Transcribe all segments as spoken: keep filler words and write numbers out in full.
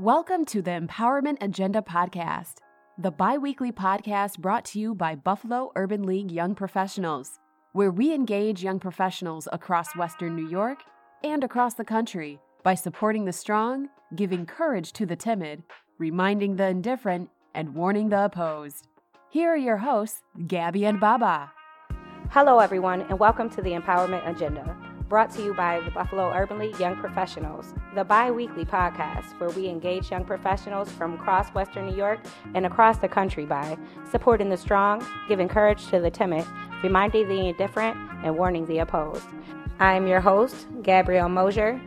Welcome to the Empowerment Agenda Podcast, the bi-weekly podcast brought to you by Buffalo Urban League Young Professionals, where we engage young professionals across Western New York and across the country by supporting the strong, giving courage to the timid, reminding the indifferent, and warning the opposed. Here are your hosts, Gabby and Baba. Hello, everyone, and welcome to the Empowerment Agenda, brought to you by the Buffalo Urban League Young Professionals, the bi-weekly podcast where we engage young professionals from across Western New York and across the country by supporting the strong, giving courage to the timid, reminding the indifferent, and warning the opposed. I am your host, Gabrielle Mosier,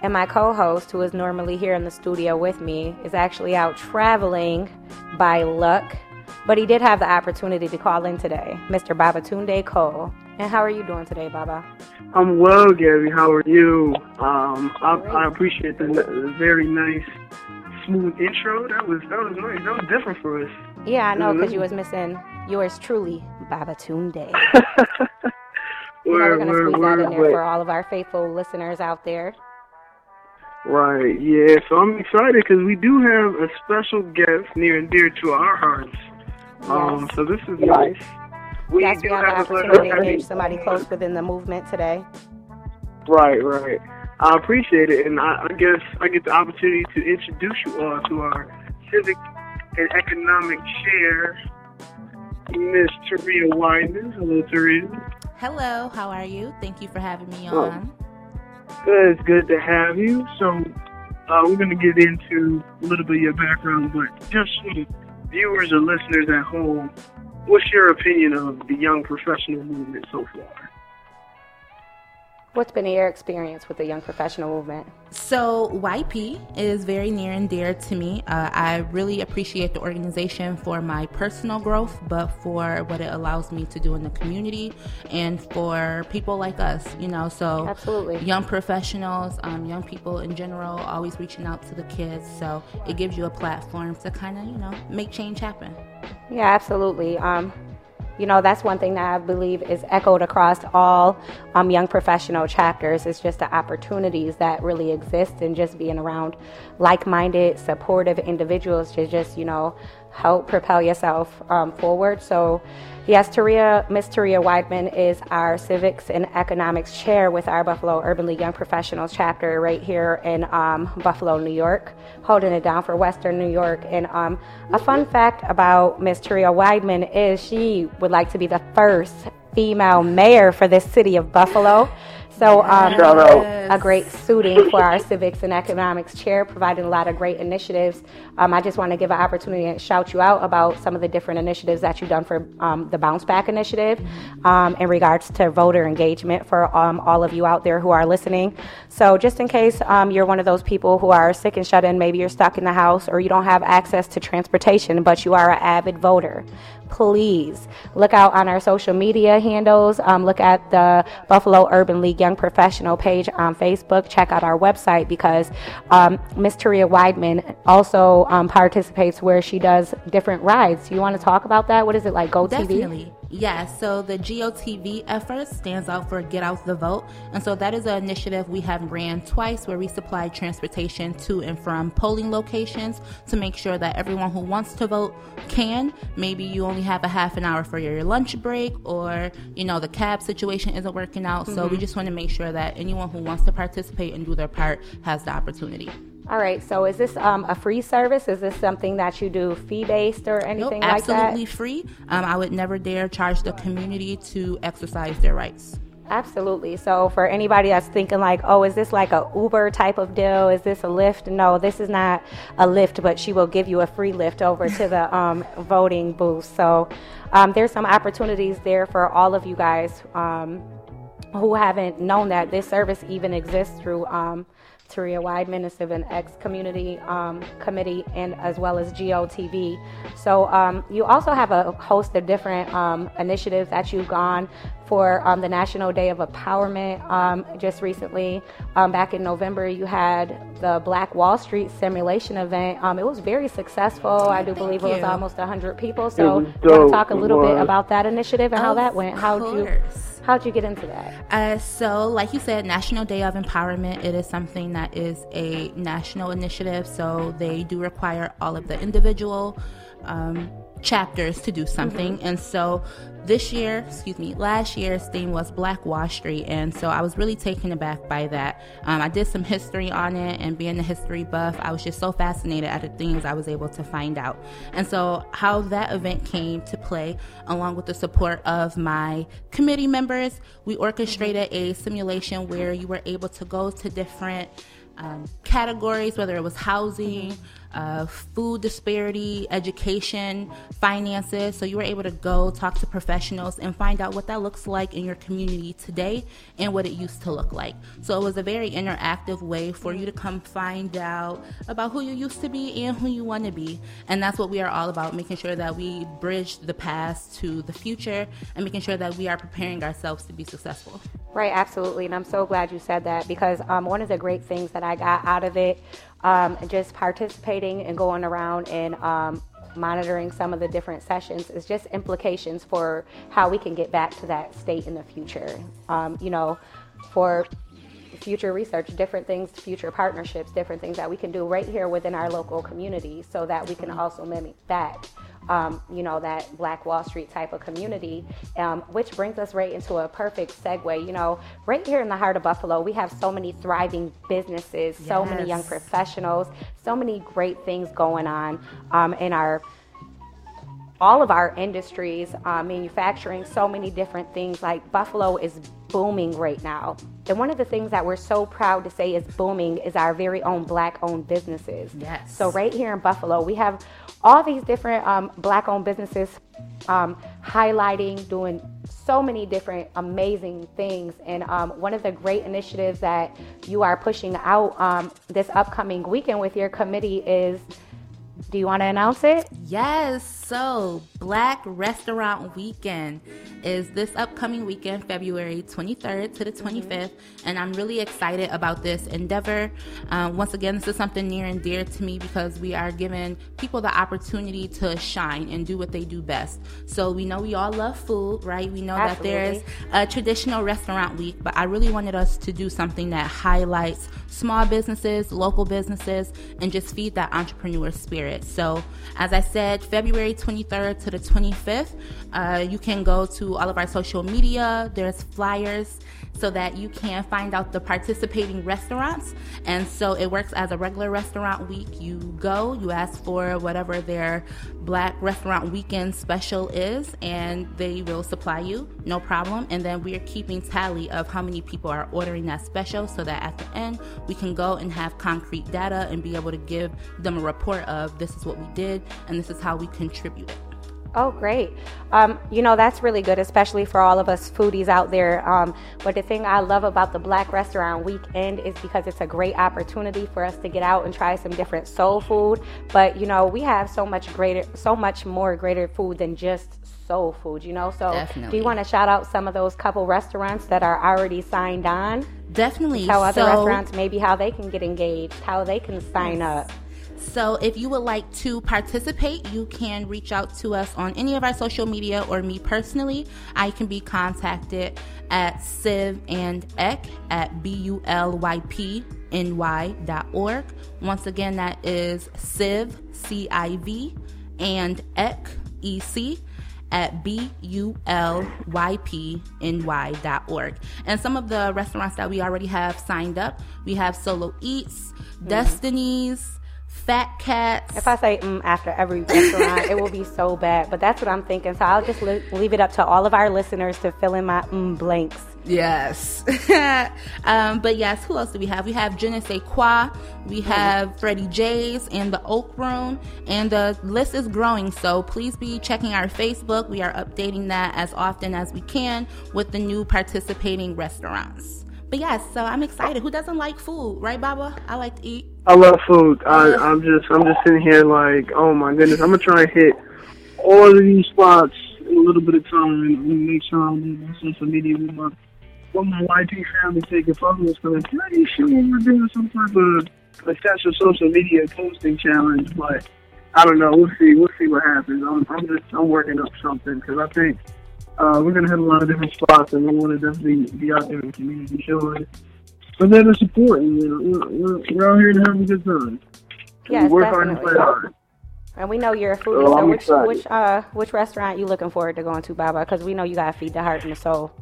and my co-host, who is normally here in the studio with me, is actually out traveling by luck, but he did have the opportunity to call in today, Mister Babatunde Cole. And how are you doing today, Baba? I'm well, Gabby. How are you? Um, I, I appreciate the, the very nice, smooth intro. That was that was nice. That was different for us. Yeah, I know, because mm-hmm. you was missing yours truly, Babatunde. You know, we're going to squeeze that in there word. For all of our faithful listeners out there. Right, yeah. So I'm excited because we do have a special guest near and dear to our hearts. Yes. Um, so this is nice. We That's do have the opportunity to engage somebody close within the movement today. Right, right. I appreciate it, and I, I guess I get the opportunity to introduce you all to our civic and economic chair, Miz Ta'Ria Wideman. Hello, Ta'Ria. Hello, how are you? Thank you for having me on. Oh, good, it's good to have you. So uh, we're going to get into a little bit of your background, but just for the viewers or listeners at home, what's your opinion of the young professional movement so far? What's been your experience with the young professional movement? So Y P is very near and dear to me. Uh, I really appreciate the organization for my personal growth, but for what it allows me to do in the community and for people like us, you know, so absolutely. Young professionals, um, young people in general, always reaching out to the kids. So it gives you a platform to kind of, you know, make change happen. Yeah, absolutely. Um, you know, that's one thing that I believe is echoed across all um, young professional chapters. It's just the opportunities that really exist and just being around like-minded, supportive individuals to just, you know, help propel yourself um, forward. So, yes, Ta'Ria, Miz Ta'Ria Wideman is our Civics and Economics Chair with our Buffalo Urban League Young Professionals chapter right here in um, Buffalo, New York, holding it down for Western New York. And um, a fun fact about Miz Ta'Ria Wideman is she would like to be the first female mayor for this city of Buffalo. So um, yes. a great suiting for our Civics and Economics Chair, providing a lot of great initiatives. Um, I just want to give an opportunity and shout you out about some of the different initiatives that you've done for um, the Bounce Back Initiative um, in regards to voter engagement for um, all of you out there who are listening. So just in case um, you're one of those people who are sick and shut in, maybe you're stuck in the house or you don't have access to transportation, but you are an avid voter. Please look out on our social media handles. Um, look at the Buffalo Urban League Young Professional page on Facebook. Check out our website because um, Miz Ta'Ria Wideman also um, participates where she does different rides. You want to talk about that? What is it like? GOTV? Definitely. Yeah, so the G O T V effort stands out for Get Out the Vote. And so that is an initiative we have ran twice where we supply transportation to and from polling locations to make sure that everyone who wants to vote can. Maybe you only have a half an hour for your lunch break or, you know, the cab situation isn't working out. Mm-hmm. So we just want to make sure that anyone who wants to participate and do their part has the opportunity. All right, so is this um, a free service? Is this something that you do fee-based or anything nope, like that? Absolutely free. Um, I would never dare charge the community to exercise their rights. Absolutely. So for anybody that's thinking like, oh, is this like a Uber type of deal? Is this a Lyft? No, this is not a Lyft, but she will give you a free Lyft over to the um, voting booth. So um, there's some opportunities there for all of you guys um, who haven't known that this service even exists through um Ta'Ria Wideman, a Civic and Ex Community um, Committee, and as well as G O T V. So um, you also have a host of different um, initiatives that you've gone for um, the National Day of Empowerment um, just recently. Um, back in November, you had the Black Wall Street simulation event. Um, it was very successful. I do Thank believe you. It was almost one hundred people. So want to talk a little bit about that initiative and how of that went. How did you... How'd you get into that? Uh, so, like you said, National Day of Empowerment, it is something that is a national initiative, so they do require all of the individual um, chapters to do something. Mm-hmm. And so this year, excuse me, last year's theme was Black Wall Street, and so I was really taken aback by that. Um, I did some history on it, and being a history buff, I was just so fascinated at the things I was able to find out. And so how that event came to play, along with the support of my committee members, we orchestrated a simulation where you were able to go to different um, categories, whether it was housing, uh, food disparity, education, finances. So you were able to go talk to professionals and find out what that looks like in your community today and what it used to look like. So it was a very interactive way for you to come find out about who you used to be and who you want to be. And that's what we are all about, making sure that we bridge the past to the future and making sure that we are preparing ourselves to be successful. Right, absolutely. And I'm so glad you said that, because um, one of the great things that I got out of it, um, just participating and going around and um, monitoring some of the different sessions, is just implications for how we can get back to that state in the future. Um, you know, for future research, different things, future partnerships, different things that we can do right here within our local community, so that we can also mimic that. Um, you know, that Black Wall Street type of community, um, which brings us right into a perfect segue. You know, right here in the heart of Buffalo, we have so many thriving businesses, yes. so many young professionals, so many great things going on um, in our all of our industries, uh, manufacturing, so many different things. Like, Buffalo is booming right now. And one of the things that we're so proud to say is booming is our very own Black-owned businesses. Yes. So right here in Buffalo, we have all these different um, Black-owned businesses um, highlighting, doing so many different amazing things. And um, one of the great initiatives that you are pushing out um, this upcoming weekend with your committee is... Do you want to announce it? Yes. So Black Restaurant Weekend is this upcoming weekend, February twenty-third to the twenty-fifth. Mm-hmm. And I'm really excited about this endeavor. Um, once again, this is something near and dear to me, because we are giving people the opportunity to shine and do what they do best. So we know we all love food, right? We know Absolutely. That there's a traditional restaurant week, but I really wanted us to do something that highlights small businesses, local businesses, and just feed that entrepreneur spirit. So, as I said, February twenty-third to the twenty-fifth, uh, you can go to all of our social media. There's flyers so that you can find out the participating restaurants. And so it works as a regular restaurant week. You go, you ask for whatever their Black Restaurant Weekend special is, and they will supply you, no problem. And then we are keeping tally of how many people are ordering that special, so that at the end we can go and have concrete data and be able to give them a report of this is what we did and this is how we contributed. Oh, great. Um, you know, that's really good, especially for all of us foodies out there. Um, but the thing I love about the Black Restaurant Weekend is because it's a great opportunity for us to get out and try some different soul food. But, you know, we have so much greater, so much more greater food than just soul food, you know? So Definitely. Do you want to shout out some of those couple restaurants that are already signed on? Definitely. Tell other so, restaurants maybe how they can get engaged, how they can sign yes. up. So if you would like to participate, you can reach out to us on any of our social media or me personally. I can be contacted at Civ and Eck at B U L Y P N Y dot org. Once again, that is Civ, C I V, and Eck, E C, at B U L Y P N Y dot org. And some of the restaurants that we already have signed up, we have Solo Eats, mm-hmm. Destiny's, Fat Cats. If I say mm, after every restaurant, it will be so bad. But that's what I'm thinking. So I'll just li- leave it up to all of our listeners to fill in my mm blanks. Yes. um, but yes, who else do we have? We have Je ne sais quoi. We have Freddie J's and the Oak Room. And the list is growing. So please be checking our Facebook. We are updating that as often as we can with the new participating restaurants. But yes, so I'm excited. Who doesn't like food, right, Baba? I like to eat. I love food. I, I'm just, I'm just sitting here like, oh my goodness, I'm gonna try and hit all of these spots a little bit of time and make sure I'm doing on social media with my, with my Y P family taking photos. Because I'm pretty sure we're doing some type of a special social media posting challenge, but I don't know. We'll see. We'll see what happens. I'm, I'm just I'm working up something because I think uh, we're gonna hit a lot of different spots, and we want to definitely be out there in the community showing. But then the support, and you know, we're, we're out here to have a good time. Yes, we definitely. And we know you're a foodie, so, so which excited. which uh which restaurant you looking forward to going to, Baba? Because we know you gotta feed the heart and the soul.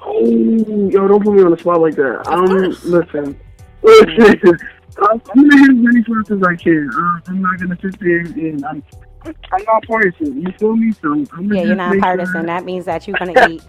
Oh, yo, don't put me on the spot like that. Um, listen, listen. I'm gonna hit as many spots as I can. Uh, I'm not gonna sit there and I'm I'm not partisan. You feel me? So I'm gonna yeah, you're not partisan. Sure. That means that you're gonna eat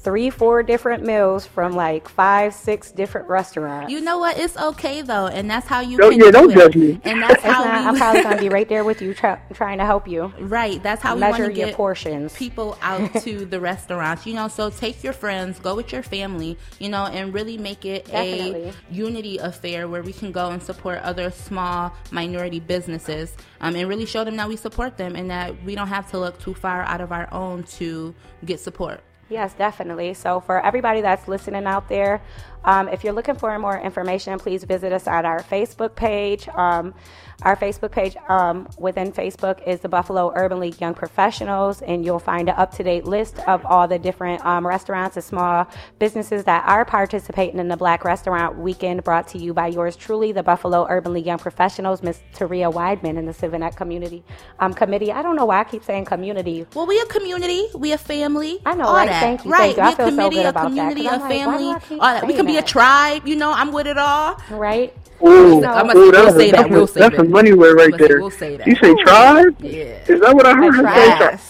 three, four different meals from like five, six different restaurants. You know what? It's okay though, and that's how you. Don't, can yeah, do don't it. judge me. And that's it's how not, we, I'm probably gonna be right there with you, tra- trying to help you. Right. That's how we measure your get portions. People out to the restaurants, you know. So take your friends, go with your family, you know, and really make it Definitely. a unity affair where we can go and support other small minority businesses, um, and really show them that we support them and that we don't have to look too far out of our own to get support. Yes, definitely. So for everybody that's listening out there, um, if you're looking for more information, please visit us at our Facebook page. Um, our Facebook page um, within Facebook is the Buffalo Urban League Young Professionals, and you'll find an up-to-date list of all the different um, restaurants and small businesses that are participating in the Black Restaurant Weekend, brought to you by yours truly, the Buffalo Urban League Young Professionals, Miss Ta'Ria Wideman and the Civinet Community um, Committee. I don't know why I keep saying community. Well, we a community. We a family. I know, all right? That. Thank you. Right. Thank you. I feel so good about that. A community, a family, all that. We can be a tribe. You know, I'm with it all. Right. Ooh, so, I'm gonna, ooh, we'll say that. We'll say that. That's a money word right there. We'll say that. You say tribe? Yeah. Is that what I heard? Tribe.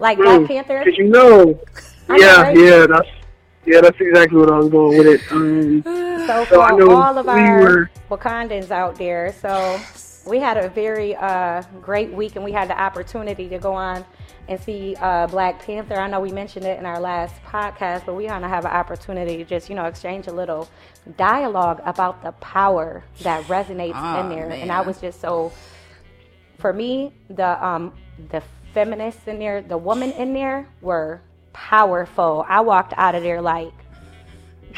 Like Black Panther? Because you know. Yeah, yeah, that's yeah, that's exactly what I was going with it. Um, so for all of our Wakandans out there, so we had a very uh, great week, and we had the opportunity to go on and see uh, Black Panther. I know we mentioned it in our last podcast, but we want to have an opportunity to just, you know, exchange a little dialogue about the power that resonates oh, in there. Man. And I was just so, for me, the um, the feminists in there, the women in there were powerful. I walked out of there like,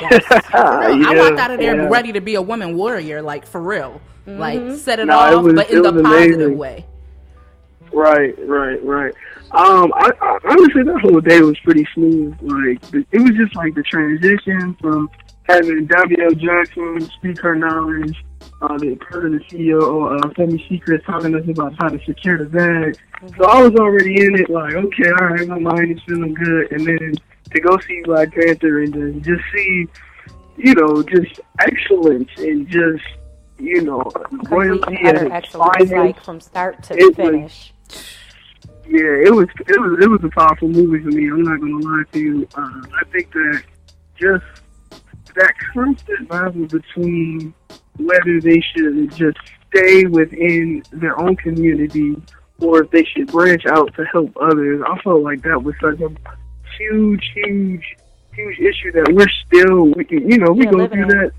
yes. I yeah, walked out of there yeah. ready to be a woman warrior, like for real. Mm-hmm. Like set it no, off, it was, but in the positive amazing. way. Right, right, right. Um, I, I honestly, that whole day was pretty smooth. Like, it was just like the transition from having W L. Jackson speak her knowledge, uh, the part of the C E O of uh, Family Secrets talking to us about how to secure the bag. Mm-hmm. So I was already in it, like, okay, all right, my mind is feeling good. And then to go see Black Panther and then just see, you know, just excellence and just, you know, royalty and excellence, like from start to it finish. Was, Yeah, it was it was it was a powerful movie for me. I'm not gonna lie to you. Uh, I think that just that constant battle between whether they should just stay within their own community or if they should branch out to help others. I felt like that was such a huge, huge, huge issue that we're still we can you know we yeah, go through that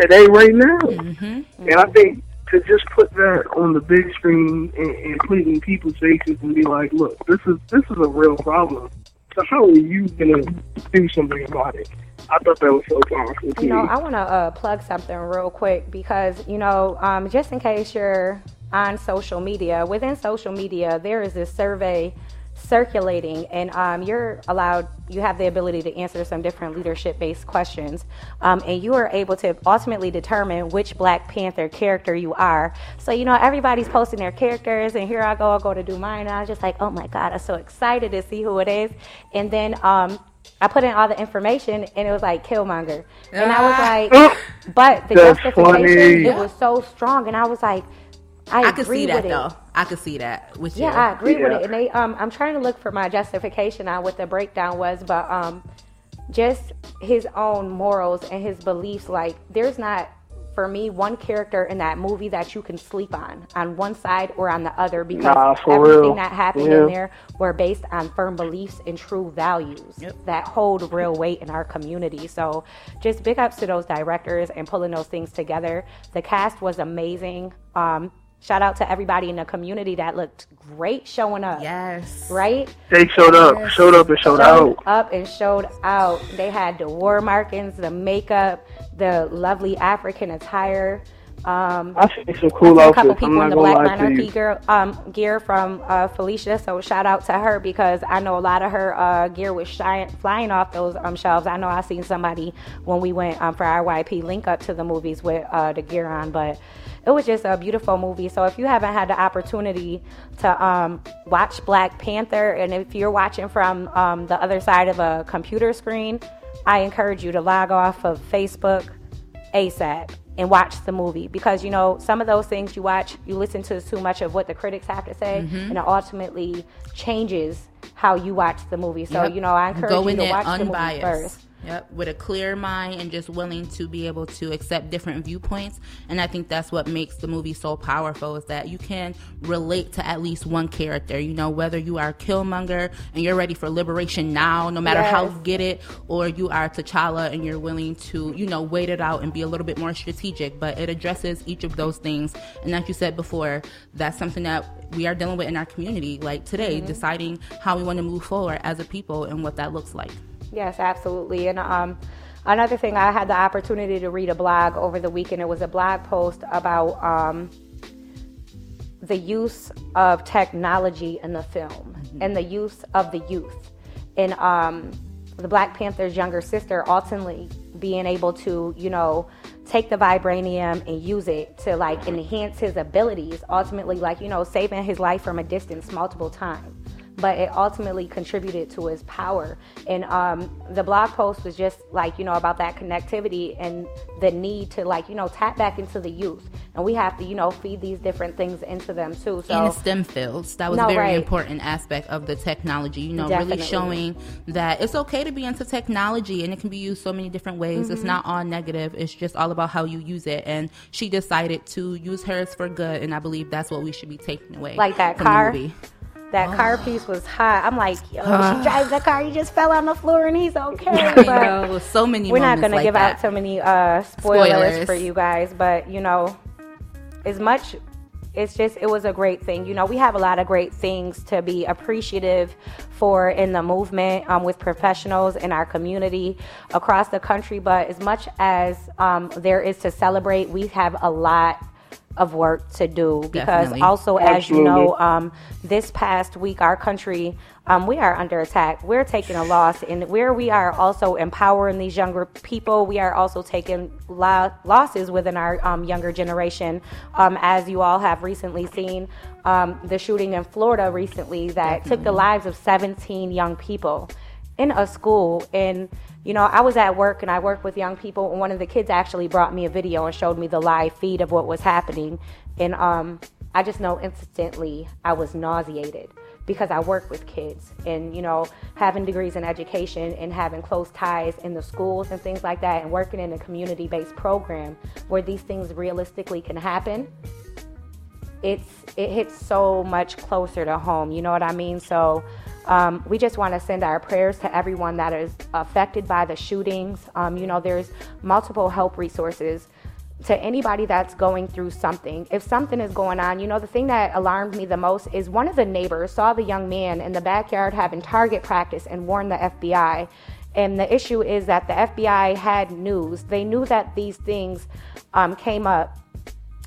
today right now, mm-hmm. Mm-hmm. and I think. To just put that on the big screen and, and put it in people's faces and be like, look, this is this is a real problem. So how are you going to do something about it? I thought that was so powerful. You know, I want to uh, plug something real quick because, you know, um, just in case you're on social media, within social media, there is this survey circulating, and um, you're allowed, you have the ability to answer some different leadership-based questions, um, and you are able to ultimately determine which Black Panther character you are. So, you know, everybody's posting their characters, and here I go, I'll go to do mine, and I was just like, oh my God, I'm so excited to see who it is. And then um, I put in all the information, and it was like Killmonger. And I was like, but the That's justification, funny. It was so strong, and I was like, I, I could see that, though. I could see that with you. Yeah, I agree yeah. with it. And they, um, I'm trying to look for my justification on what the breakdown was, but um, just his own morals and his beliefs. Like, there's not, for me, one character in that movie that you can sleep on, on one side or on the other, because nah, everything real. that happened yeah. in there were based on firm beliefs and true values yep. that hold real weight in our community. So just big ups to those directors and pulling those things together. The cast was amazing. Um, Shout out to everybody in the community that looked great showing up. Yes. Right? They showed up. Yes. Showed up and showed, showed out. up and showed out. They had the war markings, the makeup, the lovely African attire. Um, I see some cool outfits. A couple people in the Black Monarchy gear, um, gear from uh, Felicia. So shout out to her, because I know a lot of her uh, gear was shy- flying off those um, shelves. I know I seen somebody when we went um, for our Y P link up to the movies with uh, the gear on, but it was just a beautiful movie. So if you haven't had the opportunity to um, watch Black Panther, and if you're watching from um, the other side of a computer screen, I encourage you to log off of Facebook ASAP and watch the movie, because, you know, some of those things you watch, you listen to too much of what the critics have to say, mm-hmm. and it ultimately changes how you watch the movie. So, yep. you know, I encourage Go you to watch unbiased. the movie first. Yep, with a clear mind and just willing to be able to accept different viewpoints. And I think that's what makes the movie so powerful, is that you can relate to at least one character. You know, whether you are Killmonger and you're ready for liberation now, no matter yes. how you get it, or you are T'Challa and you're willing to, you know, wait it out and be a little bit more strategic. But it addresses each of those things. And like you said before, that's something that we are dealing with in our community, like today, mm-hmm. deciding how we want to move forward as a people and what that looks like. Yes, absolutely. And um, another thing, I had the opportunity to read a blog over the weekend. It was a blog post about um, the use of technology in the film mm-hmm. and the use of the youth. And um, the Black Panther's younger sister, ultimately being able to, you know, take the vibranium and use it to, like, enhance his abilities, ultimately, like, you know, saving his life from a distance multiple times. But it ultimately contributed to his power. And um, the blog post was just like, you know, about that connectivity and the need to, like, you know, tap back into the youth. And we have to, you know, feed these different things into them too. So, in STEM fields, that was a no, very right. important aspect of the technology, you know, Definitely. really showing that it's okay to be into technology and it can be used so many different ways. Mm-hmm. It's not all negative. It's just all about how you use it. And she decided to use hers for good. And I believe that's what we should be taking away. Like that from car. The movie. That oh. car piece was hot. I'm like, yo, uh, she drives that car. He just fell on the floor and he's okay. But know, so many we're not going like to give that. out so many uh, spoilers, spoilers for you guys. But, you know, as much, it's just, it was a great thing. You know, we have a lot of great things to be appreciative for in the movement um, with professionals in our community across the country. But as much as um, there is to celebrate, we have a lot of work to do, because Definitely. also, Absolutely. as you know, um, this past week, our country, um, we are under attack. We're taking a loss, and where we are also empowering these younger people, we are also taking lo- losses within our um, younger generation. Um, as you all have recently seen, um, the shooting in Florida recently that Definitely. took the lives of seventeen young people in a school. And you know, I was at work and I work with young people, and one of the kids actually brought me a video and showed me the live feed of what was happening. And um, I just know instantly I was nauseated, because I work with kids, and, you know, having degrees in education and having close ties in the schools and things like that, and working in a community-based program where these things realistically can happen, it's it hits so much closer to home. You know what I mean? So Um, we just want to send our prayers to everyone that is affected by the shootings. Um, you know, there's multiple help resources to anybody that's going through something. If something is going on, you know, the thing that alarmed me the most is one of the neighbors saw the young man in the backyard having target practice and warned the F B I. And the issue is that the F B I had news. They knew that these things um, came up,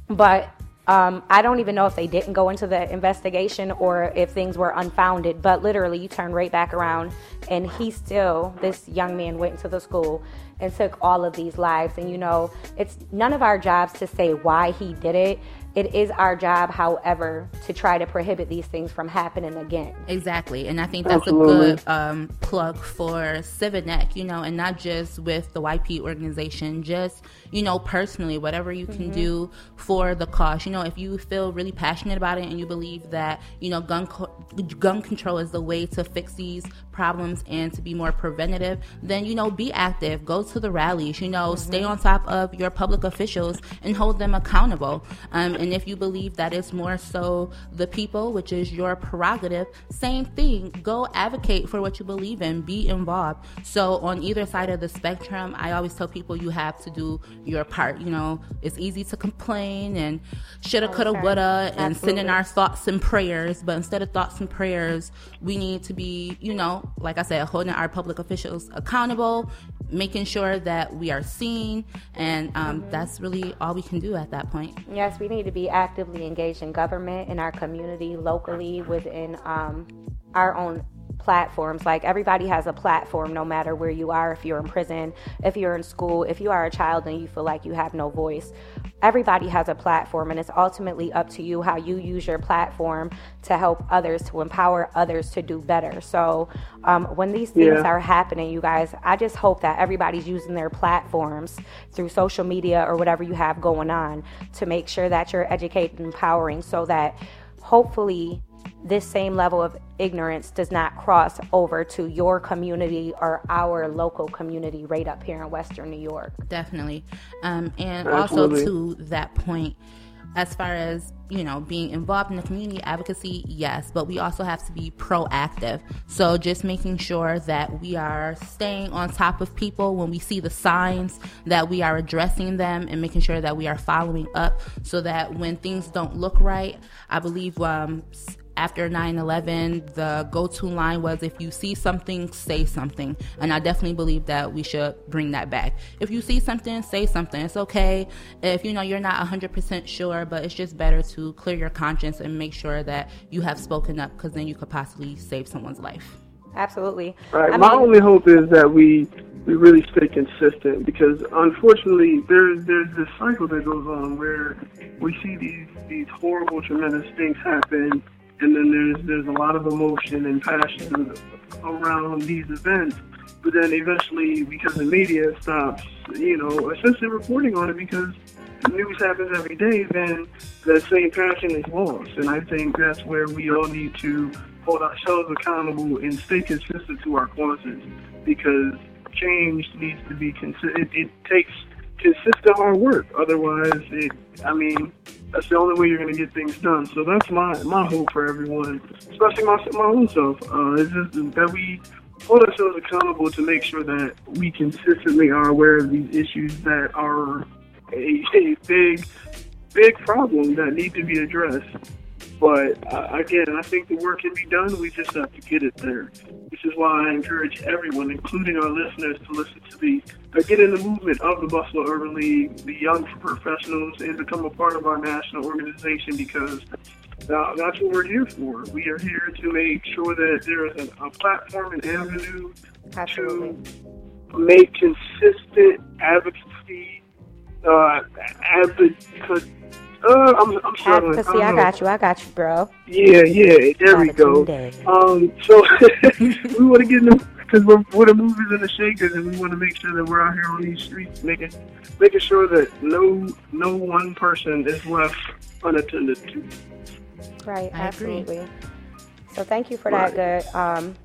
but Um, I don't even know if they didn't go into the investigation or if things were unfounded, but literally you turn right back around and he still, this young man went into the school and took all of these lives. And, you know, it's none of our jobs to say why he did it. It is our job, however, to try to prohibit these things from happening again. Exactly. And I think that's Absolutely. a good um, plug for CIVINEC, you know, and not just with the Y P organization, just, you know, personally, whatever you can mm-hmm. do for the cause. You know, if you feel really passionate about it and you believe that, you know, gun co- gun control is the way to fix these problems and to be more preventative, then, you know, be active. Go to the rallies, you know, mm-hmm. stay on top of your public officials and hold them accountable. Um, And if you believe that it's more so the people, which is your prerogative, same thing, go advocate for what you believe in, be involved. So on either side of the spectrum, I always tell people you have to do your part. You know, it's easy to complain and shoulda, coulda, woulda, and Absolutely. Sending our thoughts and prayers. But instead of thoughts and prayers, we need to be, you know, like I said, holding our public officials accountable, making sure that we are seen, and um, mm-hmm. that's really all we can do at that point. Yes, we need to be actively engaged in government, in our community, locally, within um, our own platforms. Like, everybody has a platform, no matter where you are. If you're in prison, if you're in school, if you are a child and you feel like you have no voice, everybody has a platform, and it's ultimately up to you how you use your platform to help others, to empower others to do better. So um, when these things yeah. are happening, you guys, I just hope that everybody's using their platforms through social media or whatever you have going on to make sure that you're educating and empowering, so that hopefully this same level of ignorance does not cross over to your community or our local community right up here in Western New York. Definitely. Um, and Absolutely. Also to that point, as far as, you know, being involved in the community advocacy, yes, but we also have to be proactive. So just making sure that we are staying on top of people when we see the signs, that we are addressing them and making sure that we are following up, so that when things don't look right, I believe um, after nine eleven, the go-to line was, if you see something, say something. And I definitely believe that we should bring that back. If you see something, say something. It's okay if, you know, you're not one hundred percent sure, but it's just better to clear your conscience and make sure that you have spoken up, because then you could possibly save someone's life. Absolutely. All right. I mean, my only hope is that we we really stay consistent, because unfortunately there's there's this cycle that goes on where we see these these horrible, tremendous things happen. And then there's there's a lot of emotion and passion around these events. But then eventually, because the media stops, you know, essentially reporting on it, because the news happens every day, then that same passion is lost. And I think that's where we all need to hold ourselves accountable and stay consistent to our causes, because change needs to be consistent. It, it takes consistent hard work. Otherwise, it, I mean... that's the only way you're going to get things done. So that's my, my hope for everyone, especially my, my own self, uh, is just that we hold ourselves accountable to make sure that we consistently are aware of these issues that are a, a big, big problem that need to be addressed. But uh, again, I think the work can be done. We just have to get it there, which is why I encourage everyone, including our listeners, to listen to the, uh, get in the movement of the Buffalo Urban League, the young professionals, and become a part of our national organization, because uh, that's what we're here for. We are here to make sure that there is a, a platform and avenue Absolutely. To make consistent advocacy, uh, advocacy, Uh, I'm, I'm struggling. Advocacy, I, I got you. I got you, bro. Yeah, yeah. There we go. Um, so we want to get in the, because we're, we're the movers and the shakers, and we want to make sure that we're out here on these streets, making making sure that no no one person is left unattended to. Right. I absolutely. Agree. So thank you for right. that. Good. Um,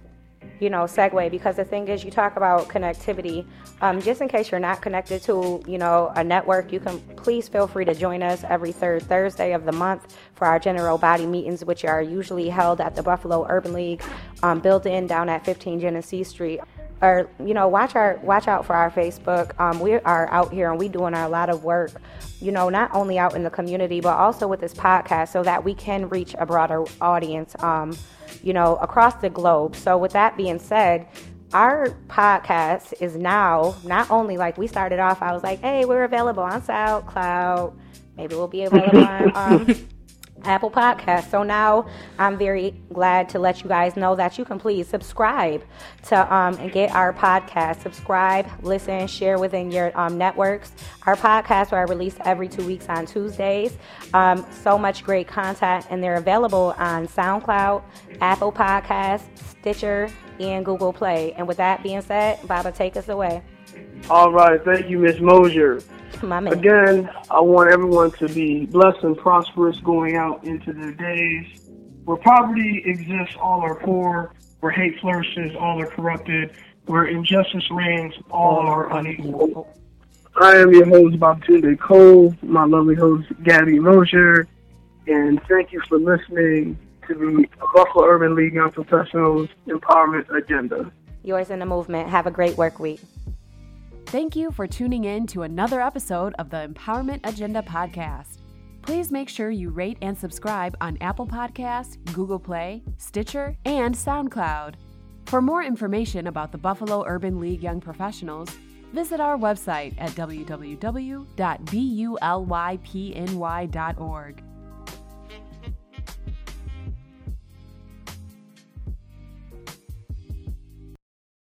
you know, segue, because the thing is, you talk about connectivity. Um, just in case you're not connected to, you know, a network, you can please feel free to join us every third Thursday of the month for our general body meetings, which are usually held at the Buffalo Urban League um, building down at fifteen Genesee Street. Or, you know, watch our watch out for our Facebook. Um, we are out here and we doing a lot of work, you know, not only out in the community, but also with this podcast, so that we can reach a broader audience, um, you know, across the globe. So with that being said, our podcast is now not only, like, we started off, I was like, hey, we're available on SoundCloud. Maybe we'll be available on um, Apple Podcasts. So now I'm very glad to let you guys know that you can please subscribe to um, and get our podcast. Subscribe, listen, share within your um, networks. Our podcasts are released every two weeks on Tuesdays. Um, so much great content, and they're available on SoundCloud, Apple Podcasts, Stitcher, and Google Play. And with that being said, Baba, take us away. All right. Thank you, Miz Mosier. Again, I want everyone to be blessed and prosperous going out into their days. Where poverty exists, all are poor. Where hate flourishes, all are corrupted. Where injustice reigns, all are unequal. I am your host, Babatunde Cole, my lovely host, Gabby Mosier, and thank you for listening to the Buffalo Urban League Young Professionals Empowerment Agenda. Yours in the movement. Have a great work week. Thank you for tuning in to another episode of the Empowerment Agenda podcast. Please make sure you rate and subscribe on Apple Podcasts, Google Play, Stitcher, and SoundCloud. For more information about the Buffalo Urban League Young Professionals, visit our website at w w w dot bulypny dot org.